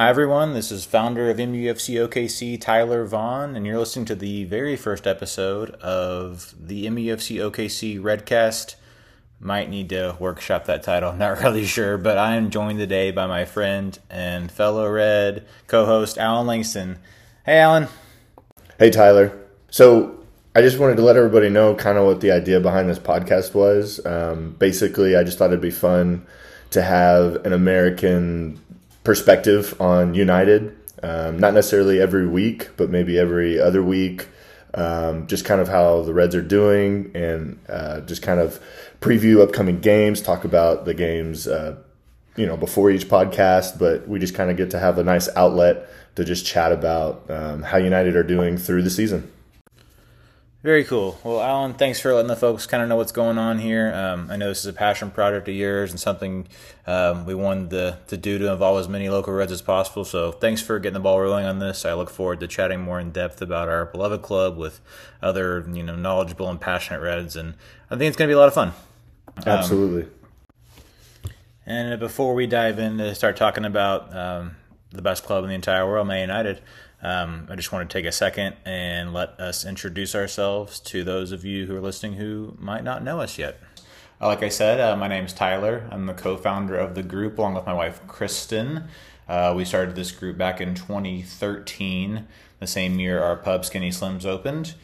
Hi everyone, this is founder of MUFC OKC, Tyler Vaughn, and you're listening to the very first episode of the MUFC OKC Redcast. Might need to workshop that title, not really sure, but I am joined today by my friend and fellow Red co-host, Alan Langston. Hey Alan. Hey Tyler. So I just wanted to let everybody know kind of what the idea behind this podcast was. Basically, I just thought it'd be fun to have an American perspective on United, not necessarily every week, but maybe every other week, just kind of how the Reds are doing, and just kind of preview upcoming games, talk about the games before each podcast, but we just kind of get to have a nice outlet to just chat about how United are doing through the season. Very cool. Well, Alan, thanks for letting the folks kind of know what's going on here. I know this is a passion project of yours and something we wanted to do to involve as many local Reds as possible. So thanks for getting the ball rolling on this. I look forward to chatting more in depth about our beloved club with other, knowledgeable and passionate Reds. And I think it's going to be a lot of fun. Absolutely. And before we dive in to start talking about the best club in the entire world, Man United, I just want to take a second and let us introduce ourselves to those of you who are listening who might not know us yet. Like I said, my name is Tyler. I'm the co-founder of the group along with my wife, Kristen. We started this group back in 2013, the same year our pub Skinny Slims opened.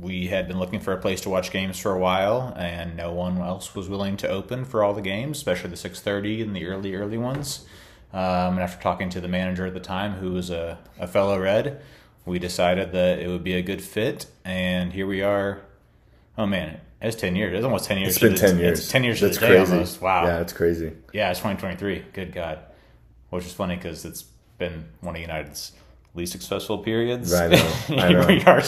We had been looking for a place to watch games for a while, and no one else was willing to open for all the games, especially the 6:30 and the early ones. And after talking to the manager at the time, who was a fellow Red, we decided that it would be a good fit. And here we are. Oh, man, it's 10 years. It's almost 10 years. It's been 10 years. It's 10 years to the day almost. Wow. Yeah, it's crazy. Yeah, it's 2023. Good God. Which is funny because it's been one of United's least successful periods. Right. I know. We are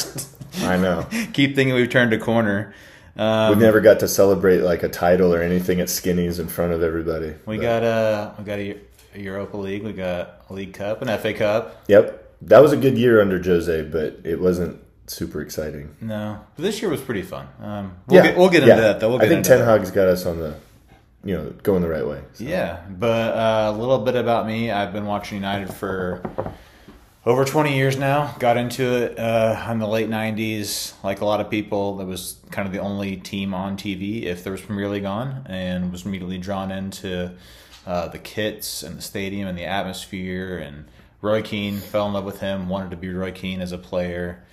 I know. Keep thinking we've turned a corner. We never got to celebrate like a title or anything at Skinny's in front of everybody. We got a Europa League, we got a League Cup, an FA Cup. Yep. That was a good year under Jose, but it wasn't super exciting. No. But this year was pretty fun. We'll get into that, though. I think Ten Hag's got us on the, going the right way. So. Yeah. But a little bit about me. I've been watching United for over 20 years now. Got into it in the late 90s. Like a lot of people, that was kind of the only team on TV if there was Premier League on, and was immediately drawn into the kits and the stadium and the atmosphere, and Roy Keane, fell in love with him, wanted to be Roy Keane as a player.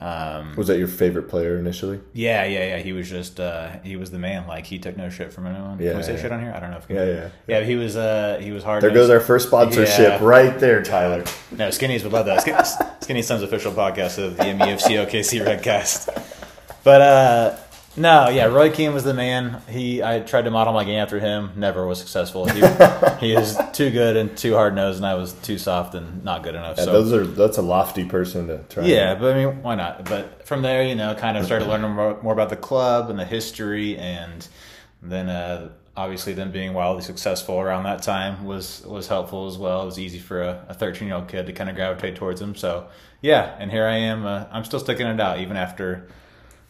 Was that your favorite player initially? Yeah. He was just he was the man. Like, he took no shit from anyone. Yeah, can we say shit on here? I don't know if we can. Yeah. But he was hard. There goes our first sponsorship right there, Tyler. No, Skinnies would love that. Skinny Slims official podcast of the MUFC OKC Redcast. But Roy Keane was the man. I tried to model my game after him. Never was successful. He is too good and too hard-nosed, and I was too soft and not good enough. Yeah, so that's a lofty person to try. Yeah, but I mean, why not? But from there, kind of started learning more about the club and the history, and then obviously them being wildly successful around that time was helpful as well. It was easy for a 13-year-old kid to kind of gravitate towards him. So, yeah, and here I am. I'm still sticking it out, even after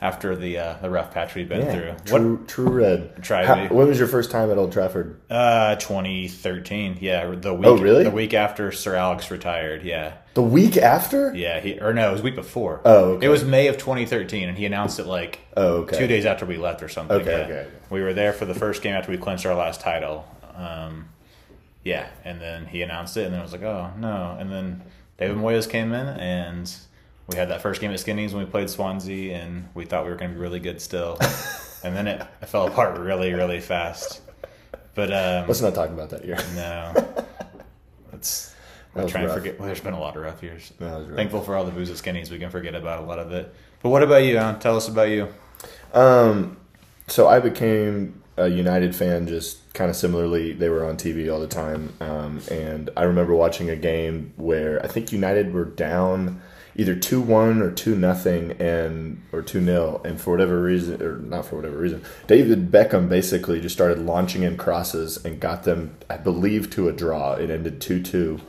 the rough patch we've been through. True Red. When was your first time at Old Trafford? 2013. Yeah, the week. Oh, really? The week after Sir Alex retired. Yeah. The week after? Yeah. It was the week before. Oh. Okay. It was May of 2013, and he announced it 2 days after we left or something. Okay. Yeah. Okay. We were there for the first game after we clinched our last title. And then he announced it, and then I was like, oh no. And then David Moyes came in, and we had that first game at Skinnies when we played Swansea, and we thought we were going to be really good still. And then it fell apart really, really fast. But let's not talk about that year. No. We're trying to forget. Well, there's been a lot of rough years. Thankful for all the booze at Skinnies, we can forget about a lot of it. But what about you, Alan? Tell us about you. So I became a United fan just kind of similarly. They were on TV all the time. And I remember watching a game where I think United were down – either 2-1 or 2-0 or 2-0, and for whatever reason, or not for whatever reason, David Beckham basically just started launching in crosses and got them, I believe, to a draw. It ended 2-2,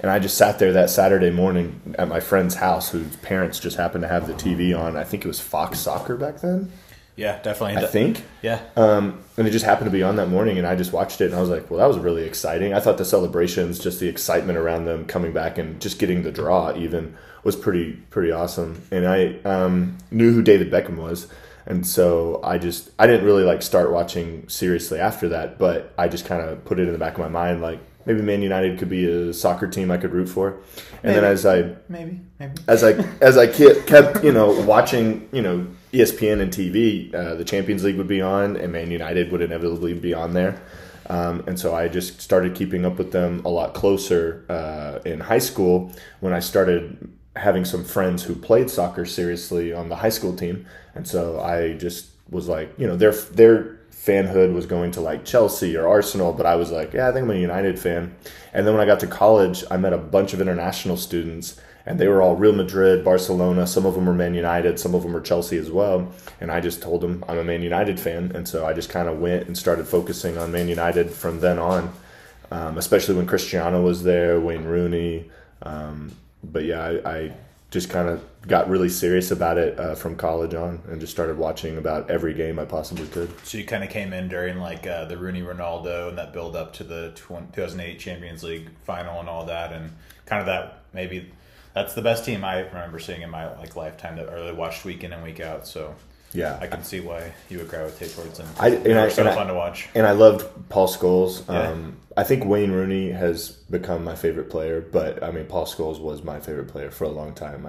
and I just sat there that Saturday morning at my friend's house, whose parents just happened to have the TV on. I think it was Fox Soccer back then. Yeah, definitely. I think. Yeah. And it just happened to be on that morning, and I just watched it, and I was like, well, that was really exciting. I thought the celebrations, just the excitement around them coming back and just getting the draw even was pretty awesome. And I knew who David Beckham was, and so I didn't really start watching seriously after that, but I just kind of put it in the back of my mind, maybe Man United could be a soccer team I could root for. And then as I as I kept watching ESPN and TV, the Champions League would be on, and Man United would inevitably be on there. And so I just started keeping up with them a lot closer in high school when I started having some friends who played soccer seriously on the high school team. And so I just was their fanhood was going to Chelsea or Arsenal, but I was I think I'm a United fan. And then when I got to college, I met a bunch of international students, and they were all Real Madrid, Barcelona. Some of them were Man United, some of them were Chelsea as well. And I just told them I'm a Man United fan. And so I just kind of went and started focusing on Man United from then on, especially when Cristiano was there, Wayne Rooney. But yeah, I just kind of got really serious about it from college on, and just started watching about every game I possibly could. So you kind of came in during the Rooney Ronaldo and that build up to the 2008 Champions League final and all that, and kind of that maybe that's the best team I remember seeing in my lifetime that I really watched week in and week out. So yeah, I can see why you would gravitate towards them. Fun to watch, and I loved Paul Scholes. I think Wayne Rooney has become my favorite player, but Paul Scholes was my favorite player for a long time.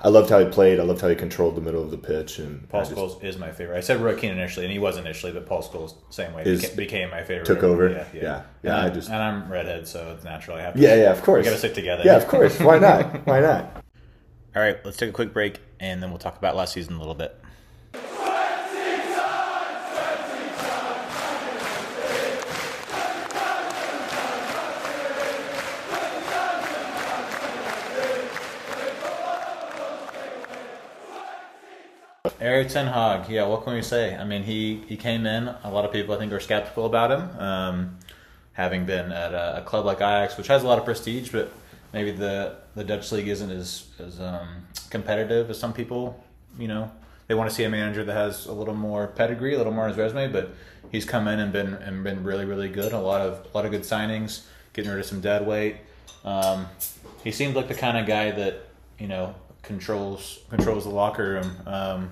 I loved how he played. I loved how he controlled the middle of the pitch. And Scholes is my favorite. I said Roy Keane initially, and he was initially, but Paul Scholes same way became my favorite. Took over. Yeah. And I'm redhead, so it's natural. I have to. Yeah, of course. We got to stick together. Yeah, of course. Why not? Why not? All right, let's take a quick break, and then we'll talk about last season a little bit. Eric Ten Hag, yeah, what can we say? He came in, a lot of people I think were skeptical about him, having been at a club like Ajax, which has a lot of prestige, but maybe the Dutch league isn't as competitive as some people, They want to see a manager that has a little more pedigree, a little more on his resume, but he's come in and been really, really good. A lot of good signings, getting rid of some dead weight. He seemed like the kind of guy that, controls the locker room.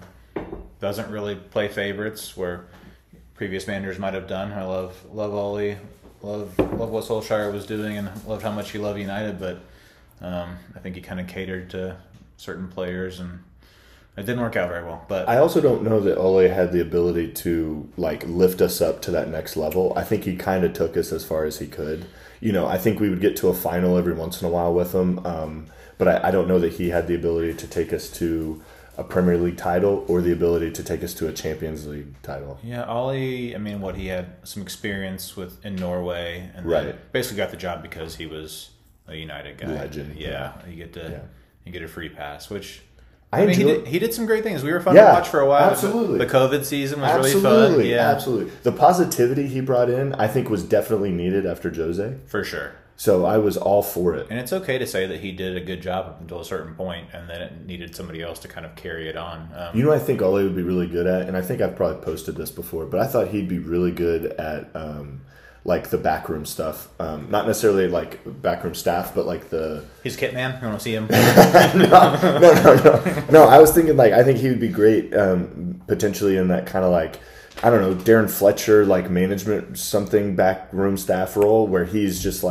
Doesn't really play favorites where previous managers might have done. I love Ollie, love what Solskjaer was doing, and loved how much he loved United. But I think he kind of catered to certain players, and it didn't work out very well. But I also don't know that Ollie had the ability to lift us up to that next level. I think he kind of took us as far as he could. I think we would get to a final every once in a while with him, but I don't know that he had the ability to take us to a Premier League title or the ability to take us to a Champions League title. Yeah, Ollie, he had some experience in Norway, and then basically got the job because he was a United guy. Legend. Yeah. You get a free pass, which he did some great things. We were fun to watch for a while. Absolutely. The COVID season was really fun. Yeah, absolutely. The positivity he brought in, I think, was definitely needed after Jose. For sure. So I was all for it. And it's okay to say that he did a good job up until a certain point, and then it needed somebody else to kind of carry it on. I think Ole would be really good at, and I think I've probably posted this before, but I thought he'd be really good at the backroom stuff. Not necessarily backroom staff, but the... He's Kit Man. You want to see him? No. No, I was thinking I think he would be great potentially in that kind of I don't know, Darren Fletcher management something backroom staff role where he's just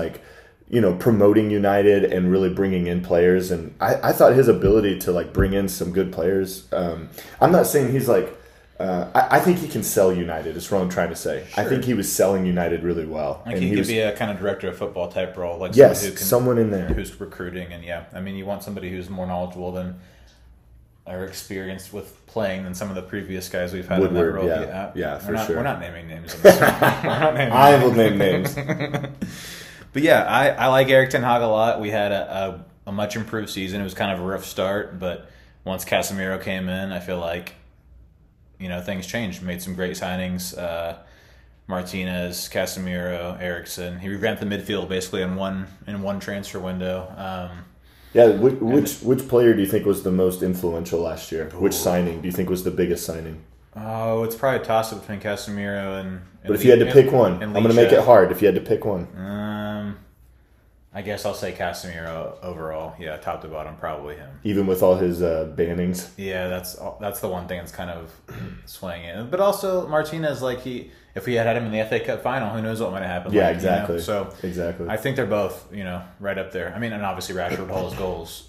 promoting United and really bringing in players. And I thought his ability to bring in some good players. I'm not saying he's I think he can sell United. It's what I'm trying to say. Sure. I think he was selling United really well. He could be a kind of director of football type role. Someone in there who's recruiting. And you want somebody who's more knowledgeable than are experienced with playing than some of the previous guys we've had in that role. We're not naming names. In this I will name names. But I like Eric Ten Hag a lot. We had a much improved season. It was kind of a rough start, but once Casemiro came in, I feel things changed. We made some great signings. Martinez, Casemiro, Eriksson. He revamped the midfield basically in one transfer window. Yeah, which player do you think was the most influential last year? Which signing do you think was the biggest signing? Oh, it's probably a toss-up between Casemiro and... But if you had to pick one, I'm going to make it hard. If you had to pick one. I guess I'll say Casemiro overall. Yeah, top to bottom, probably him. Even with all his bannings? Yeah, that's the one thing that's kind of swaying it. But also, Martinez, like if we had him in the FA Cup final, who knows what might have happened. Yeah, exactly. You know? So exactly. I think they're both, right up there. I mean, and obviously Rashford with all his goals.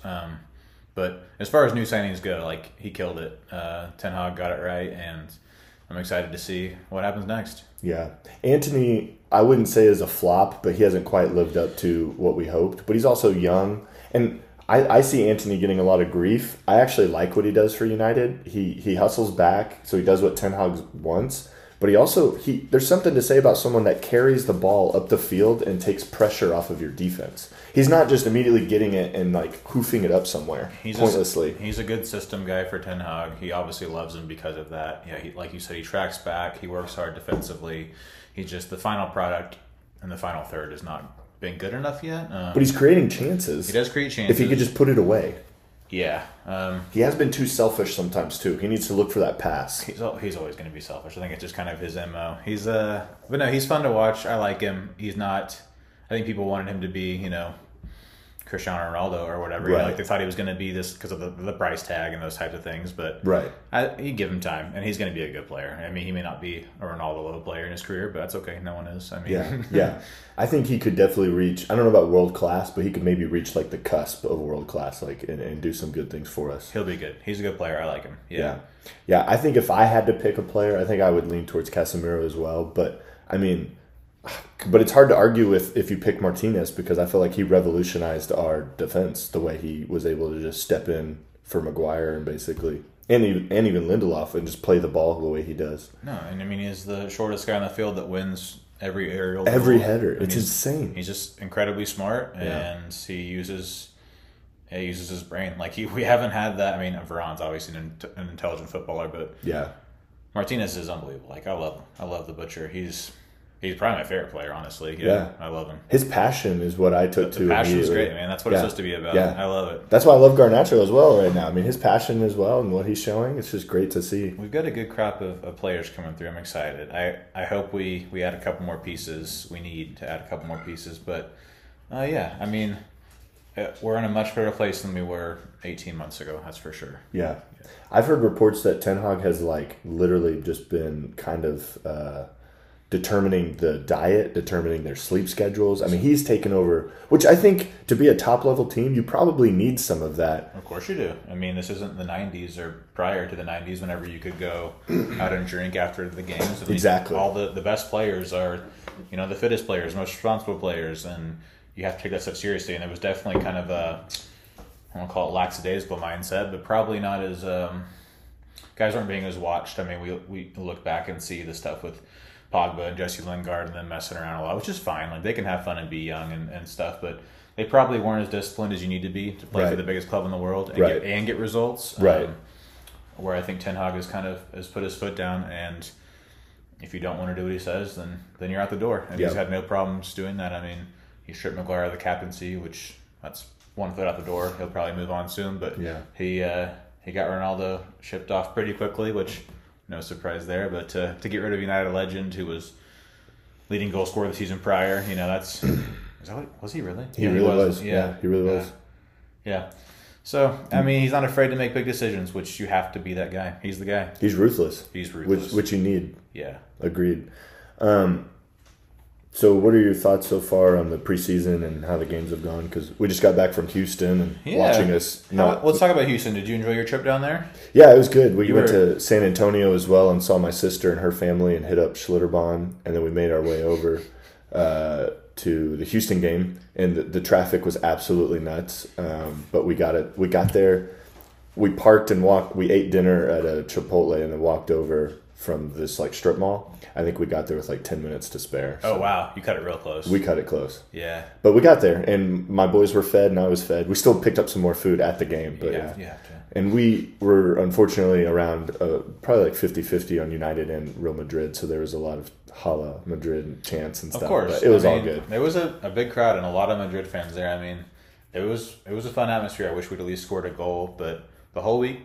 But as far as new signings go, he killed it. Ten Hag got it right, and I'm excited to see what happens next. Yeah. Anthony, I wouldn't say is a flop, but he hasn't quite lived up to what we hoped. But he's also young, and I see Anthony getting a lot of grief. I actually like what he does for United. He hustles back, so he does what Ten Hag wants. But he also, there's something to say about someone that carries the ball up the field and takes pressure off of your defense. He's not just immediately getting it and, hoofing it up somewhere pointlessly. He's a good system guy for Ten Hag. He obviously loves him because of that. Yeah, like you said, he tracks back. He works hard defensively. He's just the final product and the final third has not been good enough yet. But he's creating chances. He does create chances. If he could just put it away. Yeah. He has been too selfish sometimes, too. He needs to look for that pass. He's always going to be selfish. I think it's just kind of his MO. But no, he's fun to watch. I like him. He's not... I think people wanted him to be, Cristiano Ronaldo or whatever. Right. They thought he was going to be this because of the price tag and those types of things. But right. You give him time, and he's going to be a good player. I mean, he may not be a Ronaldo-level player in his career, but that's okay. No one is. I mean, yeah. I think he could definitely reach. I don't know about world class, but he could maybe reach the cusp of world class, and do some good things for us. He'll be good. He's a good player. I like him. Yeah. I think if I had to pick a player, I think I would lean towards Casemiro as well. But I mean. But it's hard to argue with if you pick Martinez because I feel like he revolutionized our defense the way he was able to just step in for McGuire and basically and even Lindelof and just play the ball the way he does. No, and I mean he's the shortest guy on the field that wins every aerial, every header. It's insane. He's just incredibly smart and he uses his brain. We haven't had that. I mean, Varane's obviously an intelligent footballer, but yeah, Martinez is unbelievable. I love him. I love the Butcher. He's probably my favorite player, honestly. Yeah, I love him. His passion is what I took to immediately. The passion's great, man. That's what it's supposed to be about. Yeah. I love it. That's why I love Garnacho as well right now. I mean, his passion as well and what he's showing, it's just great to see. We've got a good crop of players coming through. I'm excited. I hope we add a couple more pieces. We need to add a couple more pieces. But, I mean, we're in a much better place than we were 18 months ago. That's for sure. Yeah. I've heard reports that Ten Hag has, literally just been kind of... determining the diet, determining their sleep schedules. I mean, he's taken over, which I think to be a top-level team, you probably need some of that. Of course you do. I mean, this isn't the 90s or prior to the 90s whenever you could go out and drink after the games. And exactly. All the best players are, the fittest players, most responsible players, and you have to take that stuff seriously. And it was definitely kind of a, I won't call it lackadaisical mindset, but probably not as, guys weren't being as watched. I mean, we look back and see the stuff with Pogba and Jesse Lingard and them messing around a lot, which is fine. They can have fun and be young and stuff, but they probably weren't as disciplined as you need to be to play for the biggest club in the world and get results. Right. Where I think Ten Hag has put his foot down, and if you don't want to do what he says, then you're out the door. And he's had no problems doing that. I mean, he stripped McGuire of the captaincy, which that's one foot out the door. He'll probably move on soon, but he got Ronaldo shipped off pretty quickly, which... no surprise there, but to get rid of United legend, who was leading goal scorer the season prior, that's was he really? He really was. Yeah, he really was. Yeah. So I mean, he's not afraid to make big decisions, which you have to be that guy. He's the guy. He's ruthless. Which you need. Yeah. Agreed. So what are your thoughts so far on the preseason and how the games have gone? Because we just got back from Houston and watching us. Let's talk about Houston. Did you enjoy your trip down there? Yeah, it was good. We went to San Antonio as well and saw my sister and her family and hit up Schlitterbahn. And then we made our way over to the Houston game. And the traffic was absolutely nuts. But we got it. We got there. We parked and walked. We ate dinner at a Chipotle and then walked over from this strip mall. I think we got there with 10 minutes to spare. So. Oh, wow. You cut it real close. We cut it close. Yeah. But we got there, and my boys were fed, and I was fed. We still picked up some more food at the game. But yeah. And we were, unfortunately, around probably 50-50 on United and Real Madrid, so there was a lot of holla Madrid chants and stuff. Of course. But it was all good. There was a big crowd and a lot of Madrid fans there. I mean, it was a fun atmosphere. I wish we'd at least scored a goal, but... The whole week.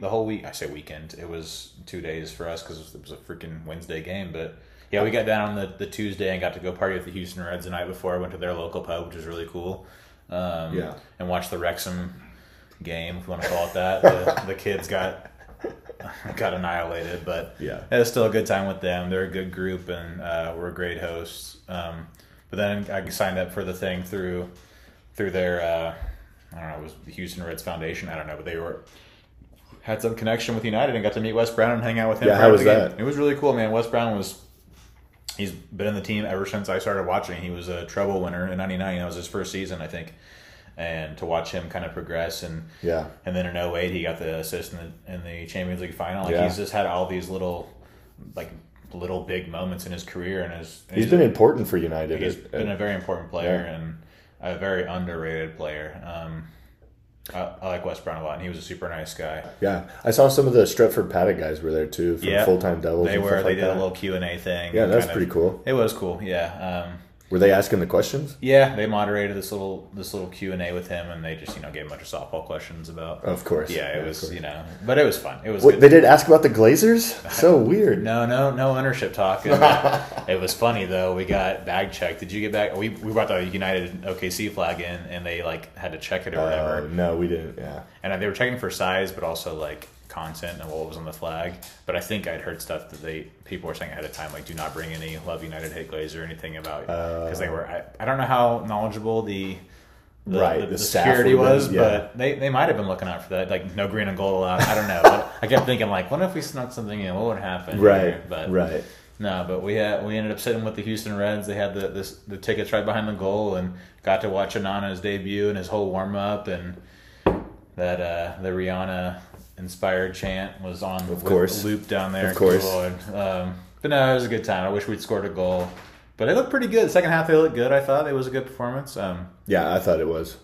I say weekend. It was 2 days for us because it was a freaking Wednesday game. But yeah, we got down on the Tuesday and got to go party with the Houston Reds the night before. I went to their local pub, which was really cool. Yeah. And watched the Wrexham game, if you want to call it that. The kids got annihilated, but yeah, it was still a good time with them. They're a good group, and we're great hosts. But then I signed up for the thing through their I don't know, it was the Houston Reds Foundation. I don't know, but they had some connection with United and got to meet Wes Brown and hang out with him. Yeah, how was that? It was really cool, man. Wes Brown he's been in the team ever since I started watching. He was a treble winner in '99. That was his first season, I think. And to watch him kind of progress, and then in 2008 he got the assist in the Champions League final. Like, yeah. He's just had all these little big moments in his career, and he's been important for United. He's been a very important player, yeah, and a very underrated player. I like Wes Brown a lot, and he was a super nice guy. Yeah, I saw some of the Stretford Paddock guys were there too from Full-Time Devils. They did a little Q&A thing. Yeah, that's pretty cool. It was cool. Yeah. Were they asking the questions? Yeah, they moderated this little Q&A with him, and they just gave him a bunch of softball questions about. Of course. Yeah, but it was fun. It was. What, good. They did ask about the Glazers? So weird. No ownership talk. It was funny though. We got bag checked. Did you get back? We brought the United OKC flag in, and they had to check it or whatever. No, we didn't. Yeah. And they were checking for size, but also content and what was on the flag, but I think I'd heard stuff that people were saying ahead of time, do not bring any Love United, Hate Glazer or anything about, because they were. I don't know how knowledgeable the security was, but they might have been looking out for that, no green and gold allowed. I don't know. But I kept thinking what if we snuck something in? What would happen? Right. Here? But right. No, but we ended up sitting with the Houston Reds. They had the tickets right behind the goal, and got to watch Onana's debut and his whole warm up, and that the Rihanna inspired chant was on the loop down there. Of course. But no, it was a good time. I wish we'd scored a goal. But it looked pretty good. The second half, they looked good, I thought. It was a good performance. Yeah, I thought it was.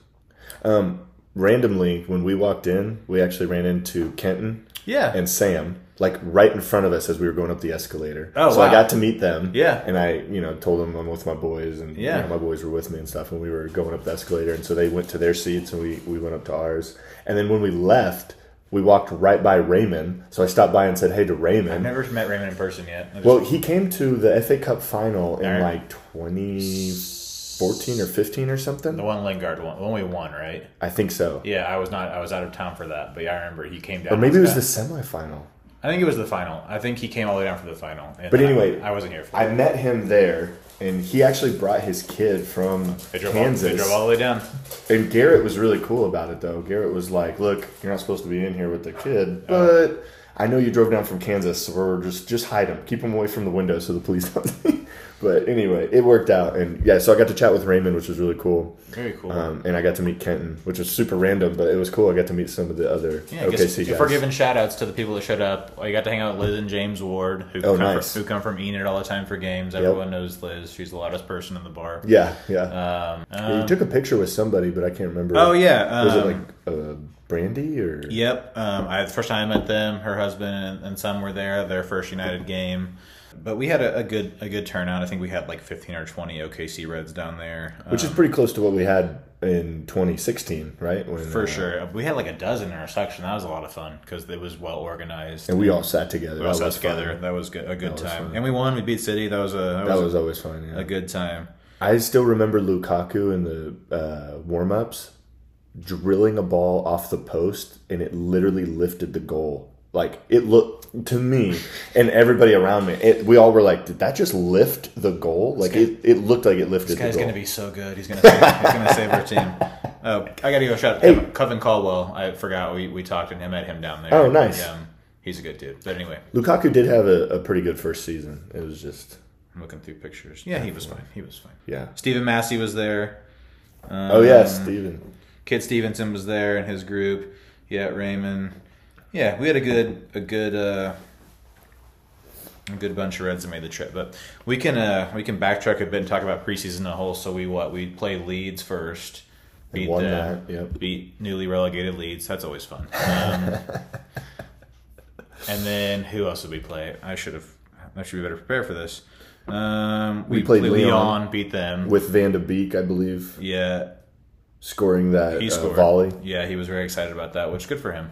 Randomly, when we walked in, we actually ran into Kenton and Sam, right in front of us as we were going up the escalator. Oh, so wow. I got to meet them. Yeah. And I, told them I'm with my boys, and my boys were with me and stuff, and we were going up the escalator. And so they went to their seats, and we went up to ours. And then when we left, we walked right by Raymond, so I stopped by and said hey to Raymond. I've never met Raymond in person yet. Well, he came to the FA Cup final in 2014 or 15 or something. The one Lingard won. The one we won, right? I think so. Yeah, I was out of town for that, but yeah, I remember he came down. Or maybe it was the semifinal. I think it was the final. I think he came all the way down for the final. But anyway, I wasn't here for that. I met him there. And he actually brought his kid from Kansas. They drove all the way down. And Garrett was really cool about it, though. Garrett was like, look, you're not supposed to be in here with the kid, but I know you drove down from Kansas, so we're just hide him. Keep him away from the window so the police don't see. But anyway, it worked out. And yeah, so I got to chat with Raymond, which was really cool. Very cool. And I got to meet Kenton, which was super random, but it was cool. I got to meet some of the other OKC guys. If we're giving shout-outs to the people that showed up, I got to hang out with Liz and James Ward, who come from Enid all the time for games. Everyone knows Liz. She's the loudest person in the bar. Yeah. You took a picture with somebody, but I can't remember. Oh, yeah. Was it Brandy or? Yep. The first time I met them, her husband and son were there, their first United game. But we had a good turnout. I think we had 15 or 20 OKC Reds down there. Which is pretty close to what we had in 2016, right? For sure. We had a dozen in our section. That was a lot of fun because it was well organized. And we all sat together. Fun. That was a good time. Fun. And we won. We beat City. That was always fun, yeah. A good time. I still remember Lukaku in the warm-ups drilling a ball off the post, and it literally lifted the goal. It looked to me and everybody around me. We all were did that just lift the goal? It looked like it lifted the goal. This guy's going to be so good. He's going to save our team. Oh, I got to go shout out Kevin Caldwell. I forgot. We talked and met him down there. Oh, nice. He's a good dude. But anyway. Lukaku did have a pretty good first season. It was just. I'm looking through pictures. Yeah, he was fine. Yeah. Stephen Massey was there. Stephen. Kid Stevenson was there and his group. Yeah, Raymond. Yeah, we had a good bunch of Reds that made the trip, but we can backtrack a bit and talk about preseason the whole. So we play Leeds first, beat newly relegated Leeds. That's always fun. And then who else did we play? I should be better prepared for this. We played Lyon, beat them with Van de Beek, I believe. Yeah, scoring that volley. Yeah, he was very excited about that, which is good for him.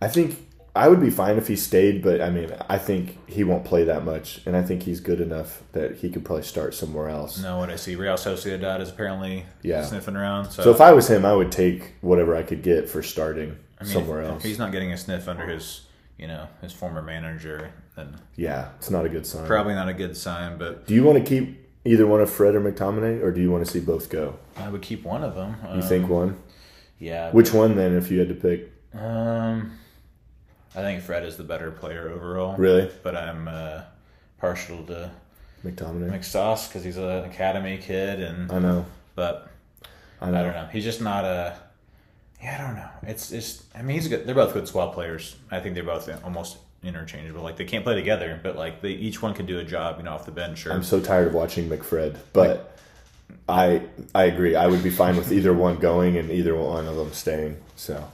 I think I would be fine if he stayed, but I mean, I think he won't play that much, and I think he's good enough that he could probably start somewhere else. No, what I see, Real Sociedad is apparently sniffing around. So if I was him, I would take whatever I could get for starting somewhere else. If he's not getting a sniff under his, you know, his former manager, then it's not a good sign. Probably not a good sign. But do you want to keep either one of Fred or McTominay, or do you want to see both go? I would keep one of them. You think one? Yeah. Which one then, if you had to pick? I think Fred is the better player overall. Really? But I'm partial to McTominay. McSauce, because he's an academy kid. And I know. But I don't know. He's just not a... Yeah, I don't know. It's I mean, he's good. They're both good squad players. I think they're both almost interchangeable. Like, they can't play together, but, like, they each one can do a job, you know, off the bench. Or... I'm so tired of watching McFred, but I agree. I would be fine with either one going and either one of them staying. So,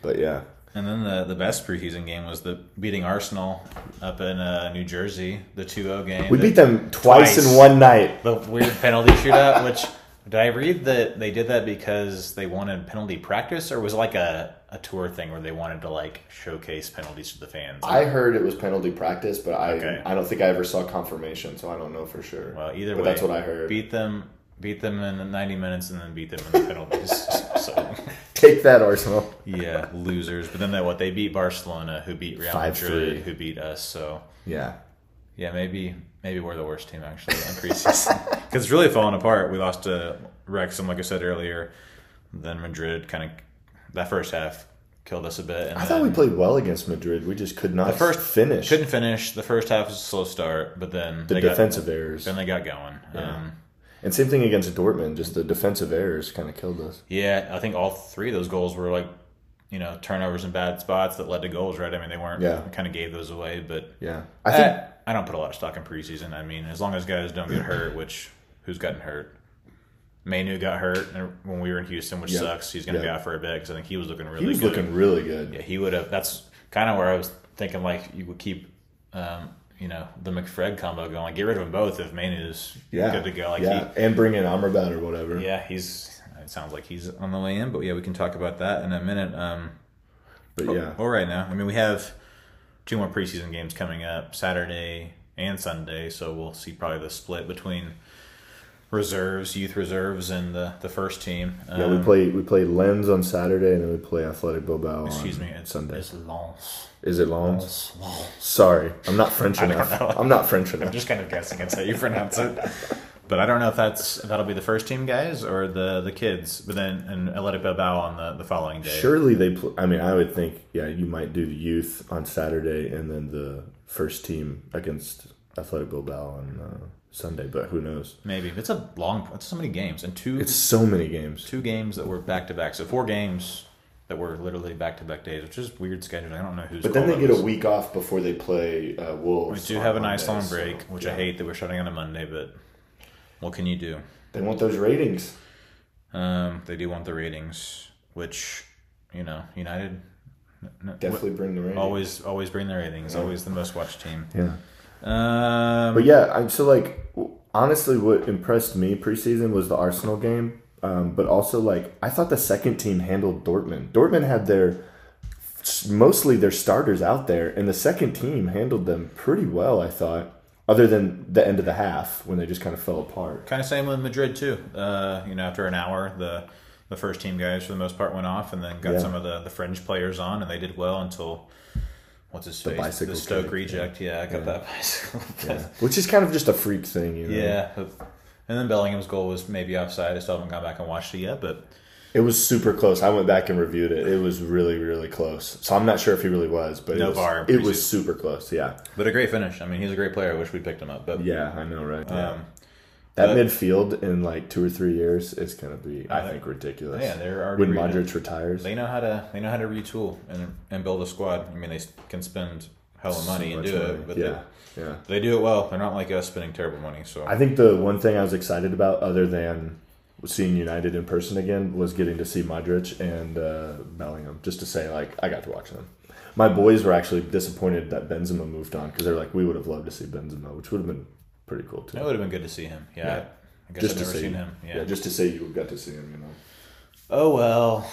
but, yeah. And then the best preseason game was the beating Arsenal up in New Jersey, the 2-0 game. We beat them twice in one night. The weird penalty shootout, which, did I read that they did that because they wanted penalty practice, or was it like a tour thing where they wanted to like showcase penalties to the fans? I heard it was penalty practice, but I don't think I ever saw confirmation, so I don't know for sure. Well, either way, that's what I heard. Beat them in the 90 minutes and then beat them in the penalties. So take that, Arsenal. Yeah, losers. But then they beat Barcelona, who beat Real Madrid, who beat us. So yeah, maybe we're the worst team actually on preseason because it's really falling apart. We lost to Wrexham, like I said earlier. Then Madrid that first half killed us a bit. And I thought we played well against Madrid. We just could not finish. Couldn't finish. The first half was a slow start, but then the defensive errors. Then they got going. Yeah. And same thing against Dortmund, just the defensive errors kind of killed us. Yeah, I think all three of those goals were like, you know, turnovers in bad spots that led to goals, right? I mean, they weren't kind of gave those away, but I don't put a lot of stock in preseason. I mean, as long as guys don't get hurt, which who's gotten hurt? Mainu got hurt when we were in Houston, which sucks. He's going to be out for a bit because I think he was looking really good. Looking really good. Yeah, he would have. That's kind of where I was thinking, like, you would keep you know, the McFred combo going. Like, get rid of them both if Mainu's good to go. Like and bring in Amrabat or whatever. Yeah, it sounds like he's on the way in. But, yeah, we can talk about that in a minute. Or right now. I mean, we have two more preseason games coming up, Saturday and Sunday. So we'll see probably the split between reserves, youth reserves, and the first team. We play Lens on Saturday, and then we play Athletic Bilbao on Sunday. It's Lens. Is it Lens? Lens. Sorry, I'm not French enough. I'm not French enough. I'm just kind of guessing it's how you pronounce it. But I don't know if that'll be the first team guys or the kids. But then and Athletic Bilbao on the following day. Surely they play. I mean, I would think you might do the youth on Saturday and then the first team against Athletic Bilbao on Sunday, but who knows? Maybe. It's so many games. It's so many games. Two games that were back-to-back. So four games that were literally back-to-back days, which is weird scheduling. I don't know who's. But then they get a week off before they play Wolves. We do have a nice long break, which I hate that we're starting on a Monday, but what can you do? They want those ratings. They do want the ratings, which, you know, United... Definitely bring the ratings. Always bring the ratings. Yeah. Always the most-watched team. Yeah. But yeah, I'm so like... Honestly, what impressed me preseason was the Arsenal game, but also like I thought the second team handled Dortmund. Dortmund had mostly their starters out there, and the second team handled them pretty well, I thought, other than the end of the half when they just kind of fell apart. Kind of same with Madrid too. You know, after an hour, the first team guys for the most part went off, and then got some of the fringe players on, and they did well until. What's his face? The Stoke reject. Yeah, I got that bicycle. Yeah. Which is kind of just a freak thing, you know? Yeah. And then Bellingham's goal was maybe offside. I still haven't gone back and watched it yet, but... It was super close. I went back and reviewed it. It was really, really close. So I'm not sure if he really was, but it was super close, yeah. But a great finish. I mean, he's a great player. I wish we picked him up. But yeah, I know, right? That midfield in like 2 or 3 years is going to be, I think, ridiculous. Yeah, they're already when Modric retires, they know how to retool and build a squad. I mean, they can spend hell of money and do it, but they do it well. They're not like us spending terrible money. So I think the one thing I was excited about, other than seeing United in person again, was getting to see Modric and Bellingham. Just to say, like, I got to watch them. My boys were actually disappointed that Benzema moved on because they're like, we would have loved to see Benzema, which would have been. Pretty cool too. It would have been good to see him. Yeah, yeah. I guess I've never seen him. Yeah, just to say you got to see him, you know. Oh well,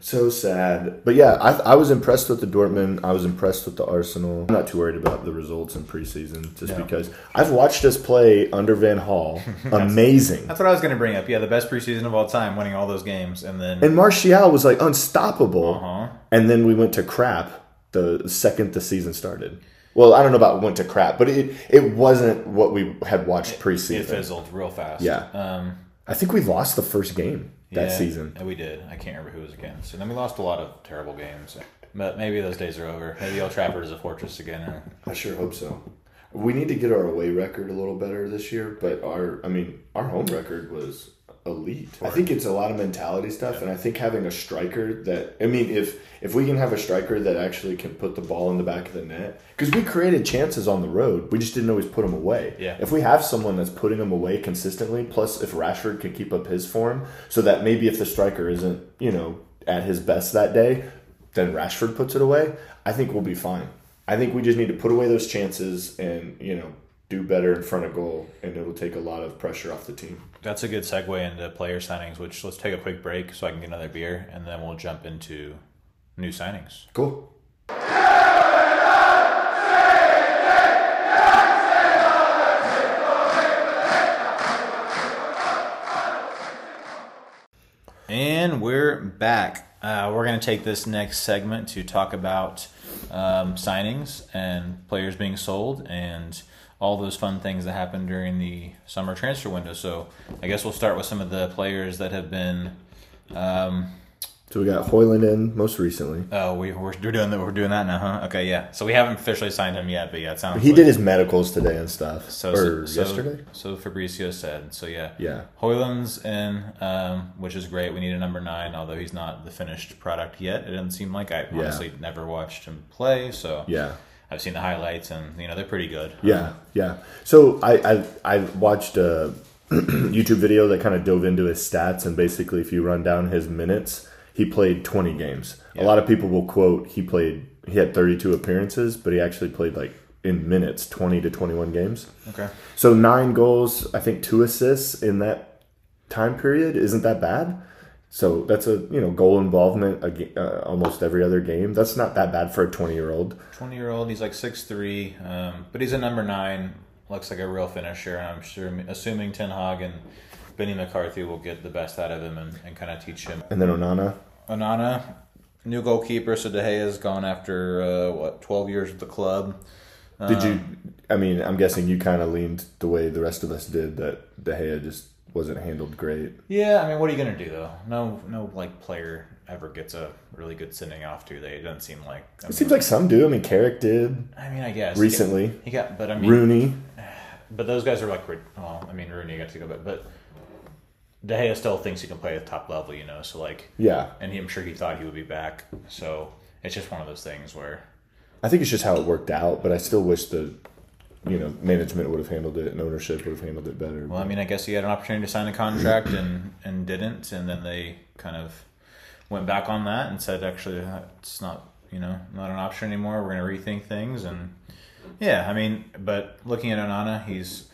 So sad. But yeah, I was impressed with the Dortmund. I was impressed with the Arsenal. I'm not too worried about the results in preseason just because I've watched us play under Van Hal. Amazing. That's what I was going to bring up. Yeah, the best preseason of all time, winning all those games. And Martial was like unstoppable. Uh-huh. And then we went to crap the second the season started. Well, I don't know about went to crap, but it wasn't what we had watched preseason. It fizzled real fast. Yeah. I think we lost the first game that season. We did. I can't remember who it was against. And then we lost a lot of terrible games. But maybe those days are over. Maybe Old Trafford is a fortress again. I sure hope so. We need to get our away record a little better this year, but our home record was elite. I think it's a lot of mentality stuff, and I think having a striker that, if we can have a striker that actually can put the ball in the back of the net, because we created chances on the road, we just didn't always put them away. Yeah. If we have someone that's putting them away consistently, plus if Rashford can keep up his form, so that maybe if the striker isn't, at his best that day, then Rashford puts it away, I think we'll be fine. I think we just need to put away those chances and, do better in front of goal, and it'll take a lot of pressure off the team. That's a good segue into player signings, which let's take a quick break so I can get another beer, and then we'll jump into new signings. Cool. And we're back. We're going to take this next segment to talk about signings and players being sold and all those fun things that happened during the summer transfer window. So I guess we'll start with some of the players that have been. So we got Hoyland in most recently. Oh, we're doing that now, huh? Okay, yeah. So we haven't officially signed him yet, but yeah, it sounds. He did his medicals today and stuff. So yesterday. So Fabricio said. So yeah. Yeah. Hoyland's in, which is great. We need a number 9, although he's not the finished product yet. It doesn't seem like I honestly never watched him play. So yeah. I've seen the highlights, and they're pretty good. Yeah, yeah. So I watched a YouTube video that kind of dove into his stats, and basically, if you run down his minutes, he played 20 games. Yeah. A lot of people will quote he had 32 appearances, but he actually played like in minutes 20 to 21 games. Okay. So 9 goals, I think 2 assists in that time period isn't that bad. So that's a goal involvement almost every other game. That's not that bad for a 20-year-old. He's like 6'3", but he's a number 9. Looks like a real finisher. And I'm sure, assuming Ten Hag and Benny McCarthy will get the best out of him and kind of teach him. And then Onana, new goalkeeper. So De Gea's gone after 12 years at the club. Did you? I'm guessing you kind of leaned the way the rest of us did that De Gea just wasn't handled great. Yeah, what are you gonna do though? No, player ever gets a really good sending off, do they? It doesn't seem like. It seems like some do. Carrick did. I guess recently he got, but Rooney. But those guys are like, Rooney got to go, but De Gea still thinks he can play at the top level, So yeah, and I'm sure he thought he would be back. So it's just one of those things where. I think it's just how it worked out, but I still wish the. Management would have handled it and ownership would have handled it better. Well, I guess he had an opportunity to sign a contract and didn't. And then they kind of went back on that and said, actually, it's not, not an option anymore. We're going to rethink things. And yeah, but looking at Onana, he's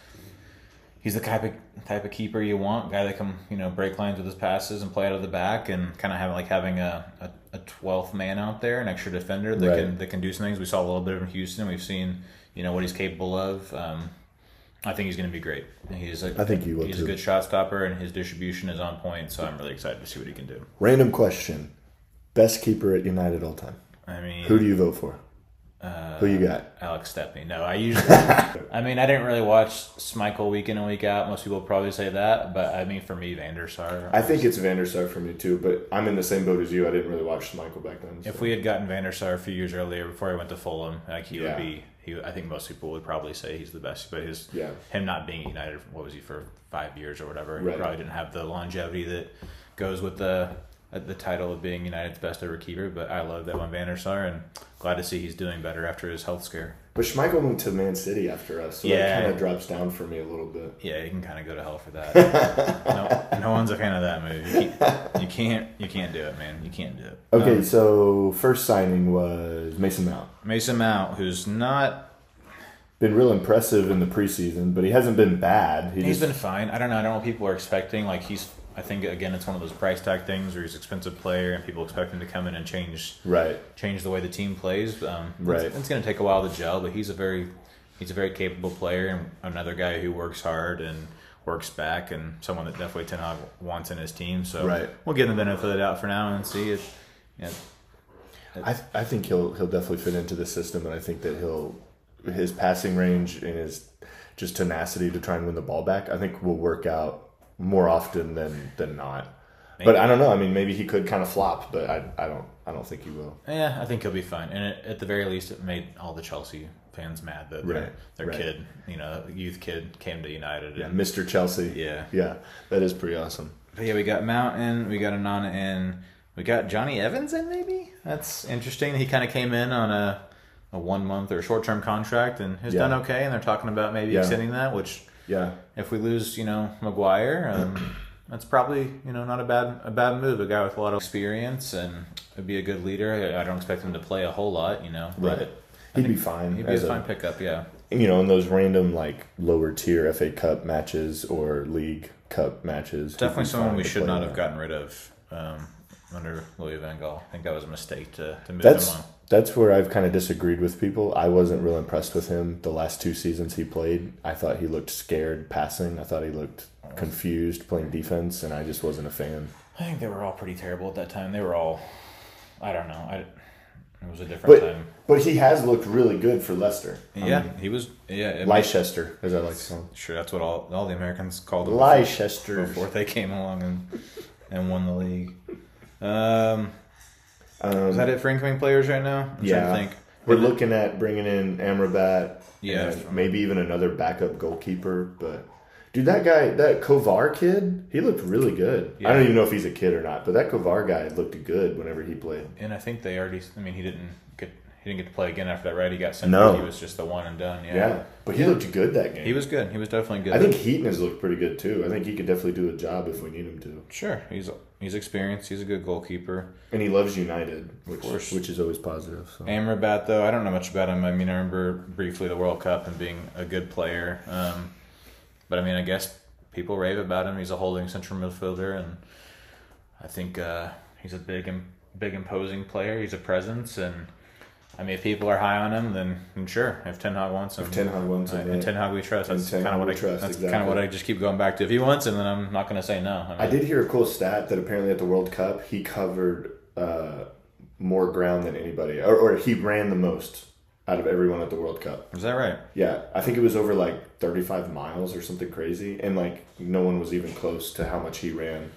the type of keeper you want. Guy that can, break lines with his passes and play out of the back and kind of having a 12th man out there, an extra defender that can do some things. We saw a little bit of Houston. We've seen what he's capable of. I think he's going to be great. He's a good shot stopper, and his distribution is on point, so I'm really excited to see what he can do. Random question. Best keeper at United all time. Who do you vote for? Who you got? Alex Stepney. No, I usually... I didn't really watch Schmeichel week in and week out. Most people probably say that, but for me, Van der Sar. I think it's Van der Sar for me too, but I'm in the same boat as you. I didn't really watch Schmeichel back then. So. If we had gotten Van der Sar a few years earlier, before he went to Fulham, would be... I think most people would probably say he's the best, but him not being United, what was he for 5 years or whatever? He probably didn't have the longevity that goes with the title of being United's best ever keeper. But I love that one, Van der Sar, and glad to see he's doing better after his health scare. But Schmeichel went to Man City after us, so that kind of drops down for me a little bit. Yeah, you can kind of go to hell for that. No one's a fan of that move. You can't do it, man. You can't do it. Okay, so first signing was Mason Mount. Mason Mount, who's not... been real impressive in the preseason, but he hasn't been bad. He's been fine. I don't know what people are expecting. He's I think, again, it's one of those price tag things where he's an expensive player and people expect him to come in and change the way the team plays. It's going to take a while to gel, but he's a very capable player and another guy who works hard and works back and someone that definitely Ten Hag wants in his team. So we'll give him the benefit of the doubt for now and see if. I think he'll definitely fit into the system, and I think that his passing range and his just tenacity to try and win the ball back, I think will work out more often than not. Maybe. But I don't know. I mean, maybe he could kind of flop, but I don't think he will. Yeah, I think he'll be fine. And at the very least, it made all the Chelsea fans mad that their kid, youth kid, came to United. Yeah, Mr. Chelsea. Yeah. Yeah, that is pretty awesome. But yeah, we got Mount in, we got Anana in, we got Johnny Evans in maybe? That's interesting. He kind of came in on a 1 month or short-term contract and has done okay, and they're talking about maybe extending that, which... Yeah. If we lose, McGuire, that's probably, not a bad move. A guy with a lot of experience and would be a good leader. I don't expect him to play a whole lot, But he'd be fine. He'd be a fine pickup, yeah. In those random lower tier FA Cup matches or League Cup matches, definitely someone we should not have gotten rid of under Louis van Gaal. I think that was a mistake to move him on. That's where I've kind of disagreed with people. I wasn't real impressed with him the last two seasons he played. I thought he looked scared passing. I thought he looked confused playing defense, and I just wasn't a fan. I think they were all pretty terrible at that time. They were all, I don't know. It was a different time. But he has looked really good for Leicester. Yeah, he was. Yeah, Leicester, as I like to say. Sure, that's what all the Americans called him. Leicester before they came along and won the league. Is that it for incoming players right now? I'm trying to think. We're looking at bringing in Amrabat. Yeah, maybe even another backup goalkeeper. But dude, that guy, that Kovar kid, he looked really good. Yeah. I don't even know if he's a kid or not, but that Kovar guy looked good whenever he played. And I think he didn't get to play again after that, right? He got sent. No, he was just the one and done. Yeah, but he looked good that game. He was good. He was definitely good. I think Heaton has looked pretty good too. I think he could definitely do a job if we need him to. Sure, he's experienced. He's a good goalkeeper, and he loves United, which is always positive. So. Amrabat, though, I don't know much about him. I mean, I remember briefly the World Cup and being a good player, but I mean, I guess people rave about him. He's a holding central midfielder, and I think he's a big imposing player. He's a presence and. I mean, if people are high on him, then sure. If Ten Hag wants him, and Ten Hag we trust. That's kind of what I trust. That's kind of what I just keep going back to. If he wants him, then I'm not going to say no. I did hear a cool stat that apparently at the World Cup he covered more ground than anybody, or he ran the most out of everyone at the World Cup. Is that right? Yeah, I think it was over 35 miles or something crazy, and no one was even close to how much he ran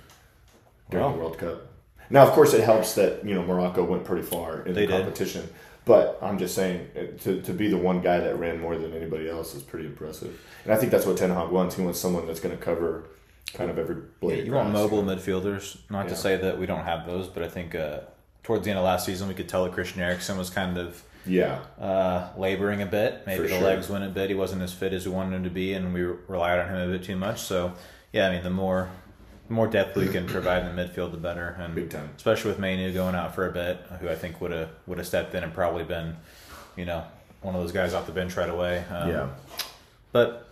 during the World Cup. Now, of course, it helps that Morocco went pretty far in the competition. They did. But I'm just saying, to be the one guy that ran more than anybody else is pretty impressive. And I think that's what Ten Hag wants. He wants someone that's going to cover kind of every blade. Yeah, you want mobile midfielders. Not to say that we don't have those, but I think towards the end of last season, we could tell that Christian Eriksen was kind of laboring a bit. Maybe legs went a bit. He wasn't as fit as we wanted him to be, and we relied on him a bit too much. So, yeah, I mean, the more depth we can provide in the midfield, the better. And big time. Especially with Manu going out for a bit, who I think would have stepped in and probably been, one of those guys off the bench right away. But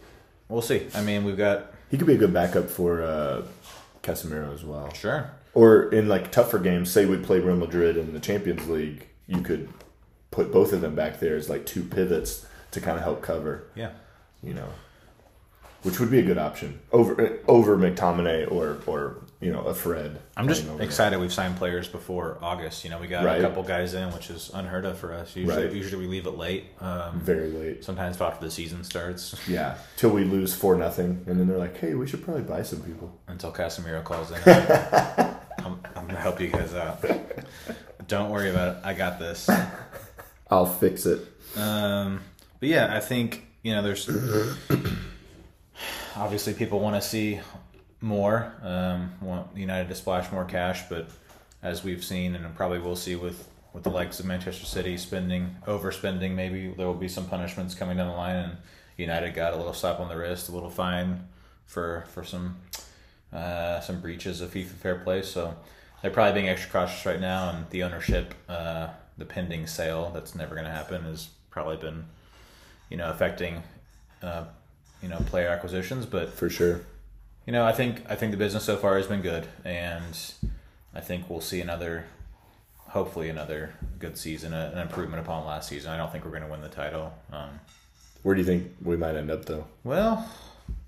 we'll see. I mean, we've got... He could be a good backup for Casemiro as well. Sure. Or in, tougher games, say we play Real Madrid in the Champions League, you could put both of them back there as, two pivots to kind of help cover. Yeah. Which would be a good option over McTominay or a Fred. I'm just excited we've signed players before August. We got a couple guys in, which is unheard of for us. Usually we leave it late. Very late. Sometimes after the season starts. Yeah, till we lose 4-0, and then they're like, "Hey, we should probably buy some people." Until Casemiro calls in, I'm gonna help you guys out. Don't worry about it. I got this. I'll fix it. But yeah, I think there's. Obviously, people want to see more, want United to splash more cash, but as we've seen and probably will see with the likes of Manchester City overspending, maybe there will be some punishments coming down the line, and United got a little slap on the wrist, a little fine for some breaches of FIFA fair play, so they're probably being extra cautious right now, and the ownership, the pending sale that's never going to happen has probably been, affecting player acquisitions, but for sure, you know, I think the business so far has been good, and I think we'll see hopefully another good season, an improvement upon last season. I don't think we're going to win the title. Where do you think we might end up, though? Well,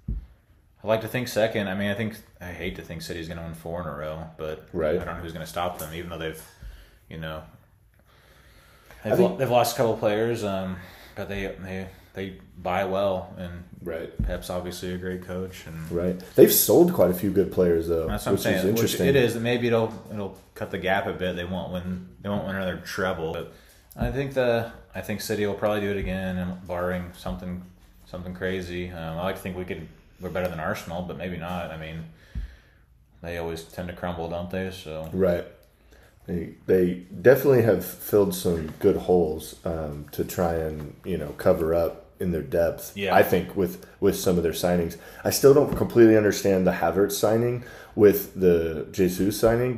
I'd like to think second. I mean, I hate to think City's going to win 4 in a row, but right. I don't know who's going to stop them, even though they've lost a couple of players, but they buy well, and right. Pep's obviously a great coach, and right. They've sold quite a few good players, though. That's what I'm saying. Is interesting. Which it is. Maybe it'll cut the gap a bit. They won't win another treble, but I think City will probably do it again, and barring something crazy. I like to think we're better than Arsenal, but maybe not. I mean, they always tend to crumble, don't they? So right. They definitely have filled some good holes to try and cover up in their depth. Yeah. I think with some of their signings, I still don't completely understand the Havertz signing with the Jesus signing.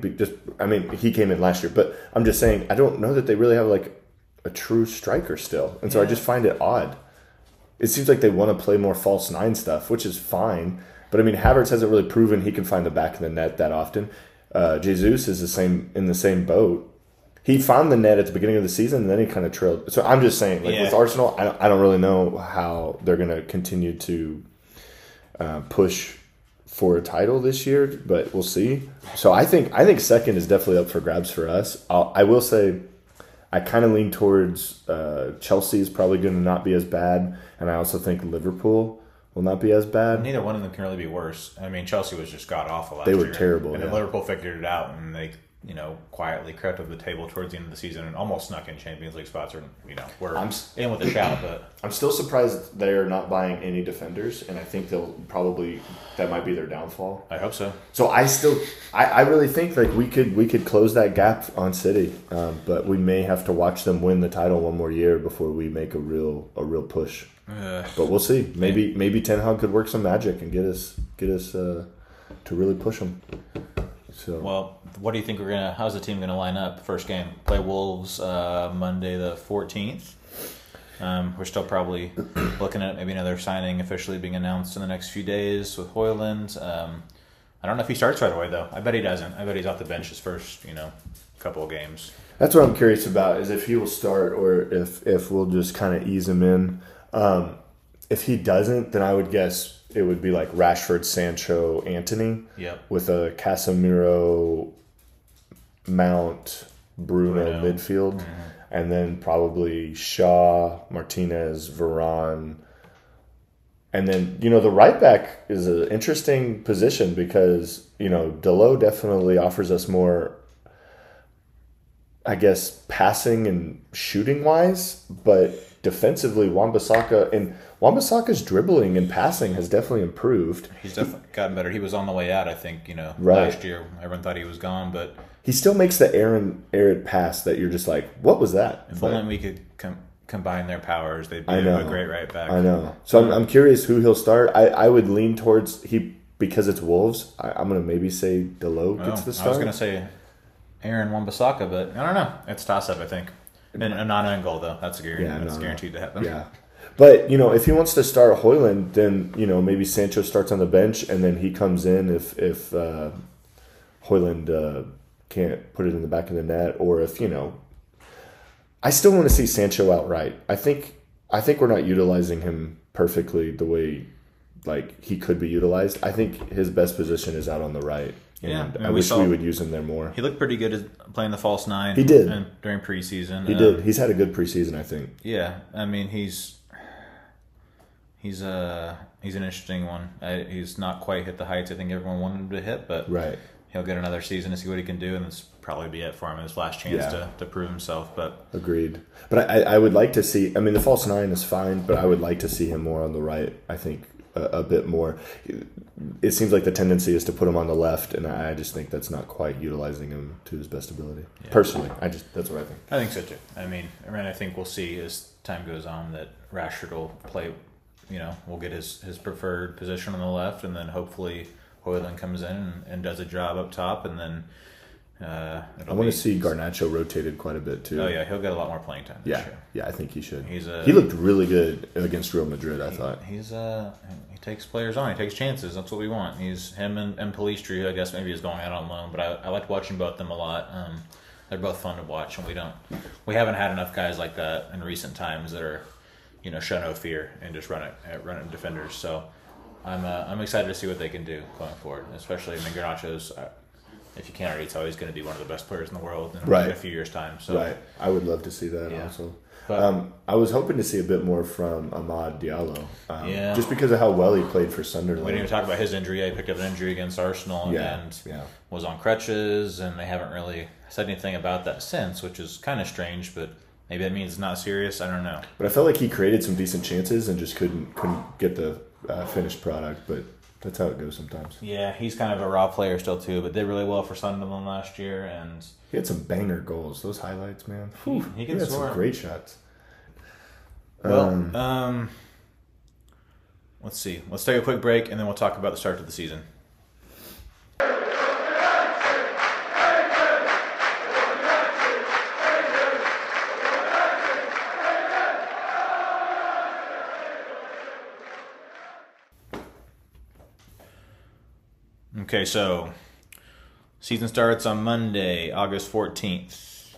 He came in last year, but I'm just saying I don't know that they really have like a true striker still, and so I just find it odd. It seems like they want to play more false nine stuff, which is fine, but I mean Havertz hasn't really proven he can find the back of the net that often. Jesus is in the same boat. He found the net at the beginning of the season, and then he kind of trailed. So I'm just saying, with Arsenal, I don't really know how they're going to continue to push for a title this year, but we'll see. So I think second is definitely up for grabs for us. I will say I kind of lean towards Chelsea is probably going to not be as bad, and I also think Liverpool will not be as bad. Neither one of them can really be worse. I mean, Chelsea was just god-awful last year. They were terrible. And then Liverpool figured it out, and they, quietly crept up the table towards the end of the season and almost snuck in Champions League spots or, were in with a shout. But I'm still surprised they're not buying any defenders, and I think that might be their downfall. I hope so. So I really think like we could close that gap on City, but we may have to watch them win the title one more year before we make a real push. But we'll see. Maybe Ten Hag could work some magic and get us to really push them. So well, what do you think how's the team gonna line up? First game, play Wolves Monday the 14th. We're still probably looking at maybe another signing officially being announced in the next few days with Højlund. I don't know if he starts right away though. I bet he doesn't. I bet he's off the bench his first couple of games. That's what I'm curious about is if he will start or if we'll just kind of ease him in. If he doesn't, then I would guess it would be like Rashford, Sancho, Anthony, yep. With a Casemiro, Mount, Bruno. Midfield, mm-hmm. And then probably Shaw, Martinez, Varane, and then the right back is an interesting position because Dalot definitely offers us more, I guess, passing and shooting wise, but. Defensively, Wan-Bissaka's dribbling and passing has definitely improved. He's definitely gotten better. He was on the way out, I think, right. Last year. Everyone thought he was gone, but... He still makes the errant pass that you're just like, what was that? If only we could combine their powers, they'd be a great right back. I know. So I'm curious who he'll start. I would lean towards, because it's Wolves, I'm going to maybe say Dalot gets the start. I was going to say Aaron Wan-Bissaka, but I don't know. It's a toss-up, I think. And not an goal, though. That's guaranteed to happen. Yeah. But, if he wants to start Højlund, then, maybe Sancho starts on the bench and then he comes in if Højlund can't put it in the back of the net or if, I still want to see Sancho outright. I think we're not utilizing him perfectly the way, like, he could be utilized. I think his best position is out on the right. And I wish we would use him there more. He looked pretty good at playing the false nine. He did. During preseason. He did. He's had a good preseason, I think. Yeah. I mean, he's an interesting one. He's not quite hit the heights I think everyone wanted him to hit, but right. He'll get another season to see what he can do, and it's probably be it for him. His last chance to prove himself. But agreed. But I would like to see... I mean, the false nine is fine, but I would like to see him more on the right, I think. A bit more. It seems like the tendency is to put him on the left, and I just think that's not quite utilizing him to his best ability. Yeah. Personally, that's what I think. I think so too. I mean, I think we'll see as time goes on that Rashford will play. Will get his preferred position on the left, and then hopefully Højlund comes in and does a job up top, and then I want to see Garnacho rotated quite a bit too. Oh yeah, he'll get a lot more playing time this year. Yeah, I think he should. He looked really good against Real Madrid. I thought he takes players on. He takes chances. That's what we want. He's him and Palistri, I guess maybe is going out on loan, but I liked watching both of them a lot. They're both fun to watch, and we haven't had enough guys like that in recent times that are, show no fear and just run at defenders. So I'm excited to see what they can do going forward, especially Garnacho's. If you can't already tell, he's going to be one of the best players in the world in a few years' time. So. Right. I would love to see that also. But, I was hoping to see a bit more from Amad Diallo. Just because of how well he played for Sunderland. We didn't even talk about his injury. He picked up an injury against Arsenal and was on crutches, and they haven't really said anything about that since, which is kind of strange, but maybe that means it's not serious. I don't know. But I felt like he created some decent chances and just couldn't get the finished product, but... That's how it goes sometimes. Yeah, he's kind of a raw player still too, but did really well for Sunderland last year, and he had some banger goals. Those highlights, man. He can score. Some great shots. Well, let's see. Let's take a quick break, and then we'll talk about the start of the season. Okay, so season starts on Monday, August 14th,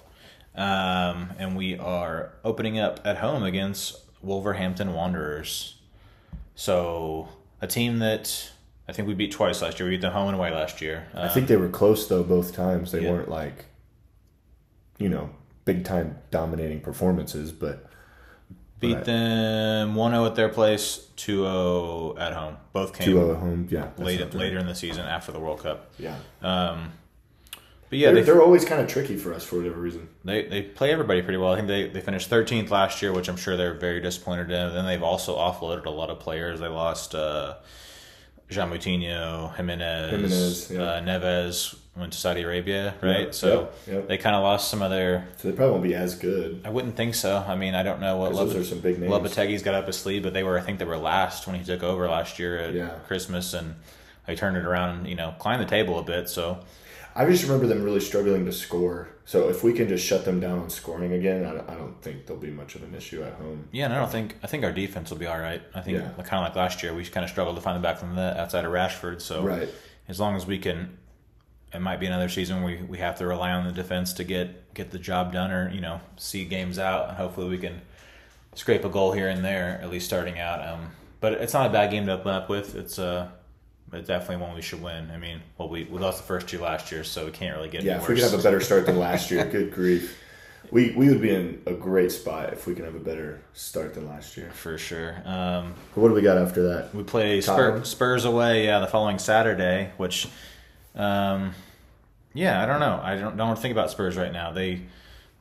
and we are opening up at home against Wolverhampton Wanderers. So a team that I think we beat twice last year. We beat them home and away last year. I think they were close, though, both times. They weren't like, big-time dominating performances, but... Beat them 1-0 at their place, 2-0 at home. Both came 2-0 at home, later in the season after the World Cup. Yeah. But yeah, they're always kind of tricky for us for whatever reason. They play everybody pretty well. I think they finished 13th last year, which I'm sure they're very disappointed in. And then they've also offloaded a lot of players. They lost Jean Moutinho, Jimenez. Neves went to Saudi Arabia, right? Yep. They kind of lost some of their... So they probably won't be as good. I wouldn't think so. I mean, I don't know what... those are some big names. Lopetegui's got up his sleeve, but they were last when he took over last year at Christmas, and they turned it around and, climbed the table a bit, so... I just remember them really struggling to score. So if we can just shut them down on scoring again, I don't think there'll be much of an issue at home. Yeah, and I think our defense will be all right. I think kind of like last year, we kind of struggled to find the back from the outside of Rashford. So as long as we can, it might be another season where we have to rely on the defense to get the job done, or see games out, and hopefully we can scrape a goal here and there, at least starting out. But it's not a bad game to open up with. It's but definitely one we should win. I mean, we lost the first two last year, so we can't really get any worse. If we could have a better start than last year, good grief. We would be in a great spot if we can have a better start than last year. For sure. But what do we got after that? We play Spurs away the following Saturday, which, I don't know. I don't want to think about Spurs right now. They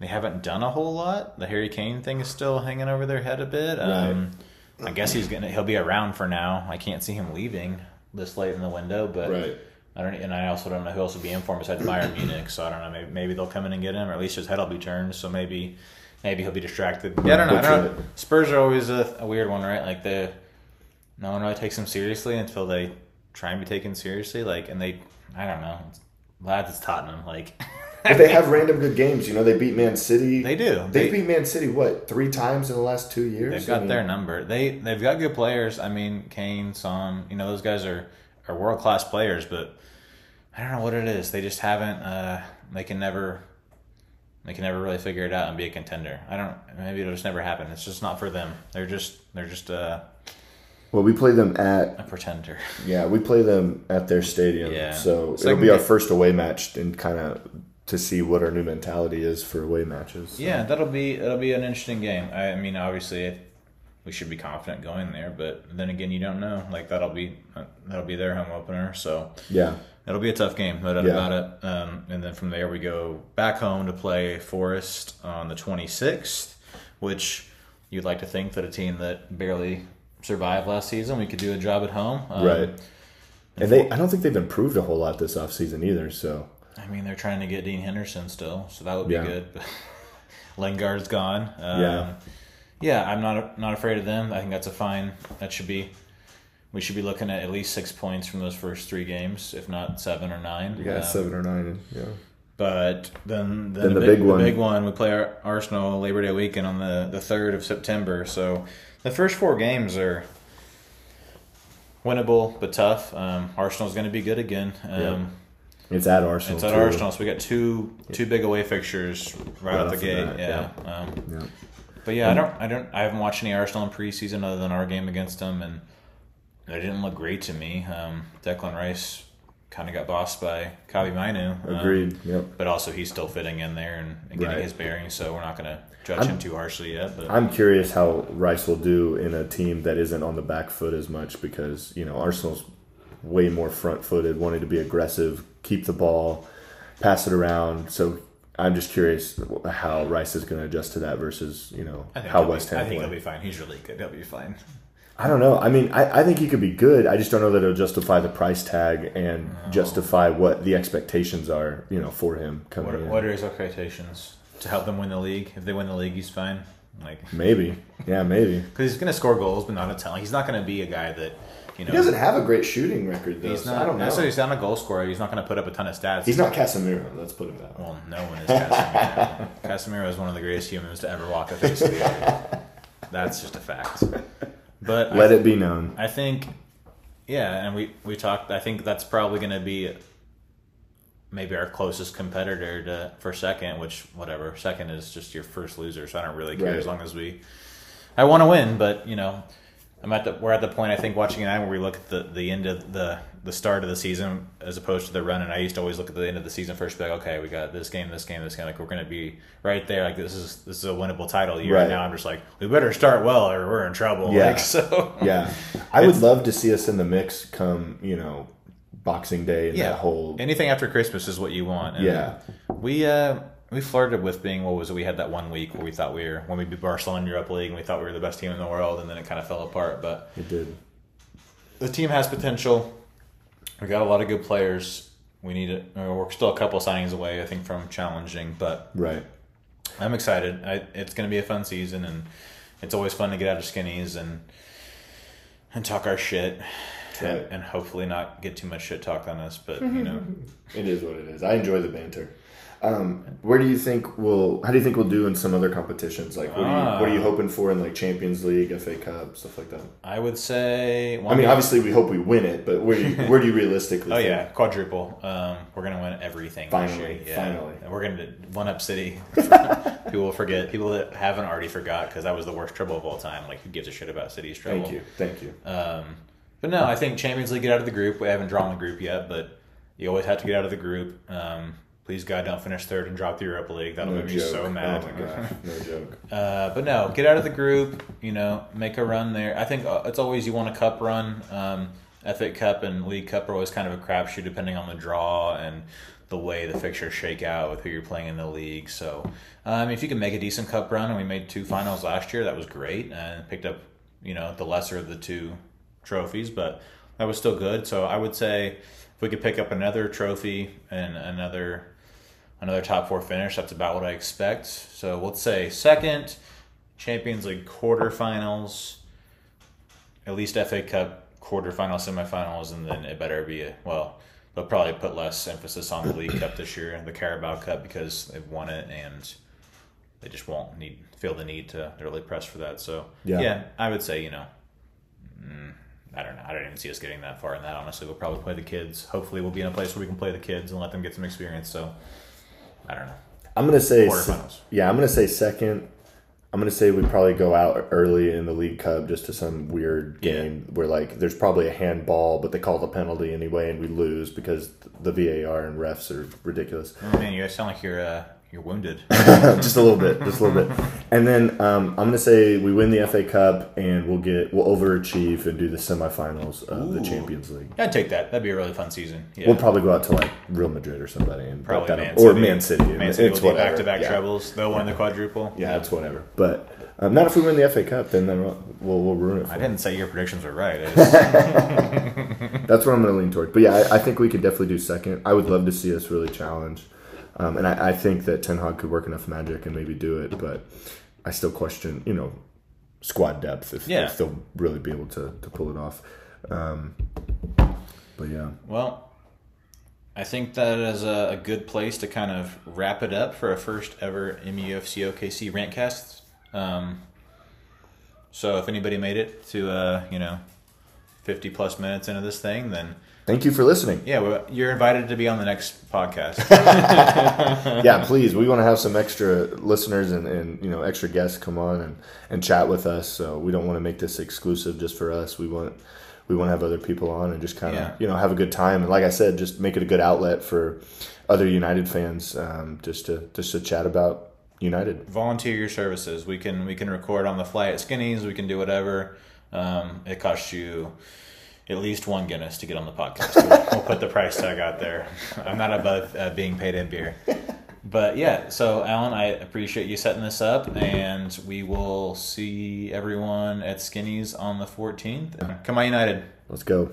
haven't done a whole lot. The Harry Kane thing is still hanging over their head a bit. I guess he'll be around for now. I can't see him leaving this late in the window, but I also don't know who else would be in for him besides Bayern Munich, so I don't know, maybe they'll come in and get him, or at least his head'll be turned, so maybe he'll be distracted. Yeah, I don't know. Spurs are always a weird one, right? Like no one really takes them seriously until they try and be taken seriously, I don't know. Lads, it's Tottenham, But they have random good games. They beat Man City. They do. They beat Man City, what, 3 times in the last 2 years? They've got their number. They've got good players. I mean, Kane, Son, those guys are world-class players, but I don't know what it is. They just haven't they can never really figure it out and be a contender. Maybe it'll just never happen. It's just not for them. They're just well, we play them at... A pretender. Yeah, we play them at their stadium. Yeah. So it'll be our first away match and kind of... to see what our new mentality is for away matches. So. Yeah, that'll be an interesting game. I mean, obviously, we should be confident going there, but then again, you don't know. That'll be their home opener, so it'll be a tough game, no doubt about it. And then from there, we go back home to play Forest on the 26th, which you'd like to think that a team that barely survived last season, we could do a job at home, right? And I don't think they've improved a whole lot this offseason either, so. I mean, they're trying to get Dean Henderson still, so that would be good. Lingard's gone. I'm not afraid of them. I think that's a fine. We should be looking at least 6 points from those first 3 games, if not 7 or 9. Yeah, 7 or 9. Yeah. But then the big one, we play Arsenal Labor Day weekend on the 3rd of September. So the first four games are winnable but tough. Arsenal's going to be good again. Yeah. It's at Arsenal. It's at Arsenal, so we got two big away fixtures right out the gate. Yeah. But yeah, I haven't watched any Arsenal in preseason other than our game against them, and they didn't look great to me. Declan Rice kind of got bossed by Kobbie Mainoo. Agreed. Yep. But also he's still fitting in there and getting his bearings, so we're not going to judge him too harshly yet. But I'm curious how Rice will do in a team that isn't on the back foot as much, because Arsenal's way more front-footed, wanting to be aggressive, keep the ball, pass it around. So I'm just curious how Rice is going to adjust to that versus how West Ham. I think he'll be fine. He's really good. He'll be fine. I don't know. I mean, I think he could be good. I just don't know that it'll justify the price tag and justify what the expectations are, for him coming in. What are his expectations? To help them win the league? If they win the league, he's fine? Maybe. Yeah, maybe. Because he's going to score goals, but not a talent. He's not going to be a guy that, He doesn't have a great shooting record, though. I don't know. So he's not a goal scorer. He's not going to put up a ton of stats. He's not Casemiro. Let's put him that way. Well, no one is Casemiro. Casemiro is one of the greatest humans to ever walk the face of the earth. That's just a fact. But let it be known. I think, and we talked. I think that's probably going to be maybe our closest competitor for second. Which second is just your first loser. So I don't really care as long as I want to win, but we're at the point I think watching an eye where we look at the end of the start of the season as opposed to the run. And I used to always look at the end of the season first, be like, okay, we got this game. Like, we're going to be right there. Like, this is a winnable title year. Right now I'm just like, we better start well or we're in trouble. Yeah. I would love to see us in the mix come, Boxing Day and that whole... Anything after Christmas is what you want. And we flirted with being, we had that 1 week where we thought when we beat Barcelona in Europa League and we thought we were the best team in the world, and then it kind of fell apart. But it did. The team has potential. We got a lot of good players. We need it. We're still a couple signings away, I think, from challenging. But I'm excited. It's going to be a fun season, and it's always fun to get out of Skinnies and talk our shit. And hopefully not get too much shit talked on us. But, It is what it is. I enjoy the banter. How do you think we'll do in some other competitions? Like, what are you hoping for in Champions League, FA Cup, stuff like that? I would say, obviously we hope we win it, but where do you realistically? Oh yeah, quadruple. We're gonna win everything. Finally, and we're gonna one up City. People will forget. People that haven't already forgot, because that was the worst trouble of all time. Like, who gives a shit about City's trouble? Thank you. But no, I think Champions League, get out of the group. We haven't drawn the group yet, but you always have to get out of the group. Please, God, don't finish third and drop the Europa League. That'll make me so mad. Oh, my gosh. No joke. But no, get out of the group, make a run there. I think it's always you want a cup run. FA Cup and League Cup are always kind of a crapshoot depending on the draw and the way the fixtures shake out with who you're playing in the league. So if you can make a decent cup run, and we made two finals last year, that was great, and picked up the lesser of the two trophies, but that was still good. So I would say if we could pick up another trophy and another top four finish, that's about what I expect. So we'll say second, Champions League quarterfinals, at least FA Cup quarterfinal, semifinals, and then it better be they'll probably put less emphasis on the League Cup this year, the Carabao Cup, because they've won it and they just won't feel the need to really press for that. So I would say I don't know. I don't even see us getting that far in that, honestly. We'll probably play the kids. Hopefully we'll be in a place where we can play the kids and let them get some experience. So, I don't know. I'm going to say quarterfinals. I'm going to say second. I'm going to say we probably go out early in the League Cup just to some weird game where, there's probably a handball, but they call the penalty anyway, and we lose because the VAR and refs are ridiculous. Oh, man, you guys sound like you're wounded. Just a little bit. And then I'm going to say we win the FA Cup and we'll overachieve and do the semifinals of the Champions League. I'd take that. That'd be a really fun season. Yeah. We'll probably go out to Real Madrid or somebody. And probably Man City. Man City will do back-to-back trebles. They'll win the quadruple. Yeah, it's whatever. But not if we win the FA Cup, then we'll ruin it for them. I didn't say your predictions were right. That's what I'm going to lean toward. But I think we could definitely do second. I would love to see us really challenge. And I think that Ten Hag could work enough magic and maybe do it, but I still question, squad depth if they'll really be able to pull it off. Well, I think that is a good place to kind of wrap it up for a first ever MUFC OKC rantcast. So if anybody made it to 50 plus minutes into this thing, then thank you for listening. Yeah, well, you're invited to be on the next podcast. Yeah, please. We want to have some extra listeners and extra guests come on and chat with us. So we don't want to make this exclusive just for us. We want to have other people on and just kind of have a good time. And like I said, just make it a good outlet for other United fans, just to chat about United. Volunteer your services. We can record on the fly at Skinny's. We can do whatever. It costs you at least one Guinness to get on the podcast. We'll put the price tag out there. I'm not above being paid in beer. But yeah, so Alan, I appreciate you setting this up, and we will see everyone at Skinny's on the 14th. Come on United. Let's go.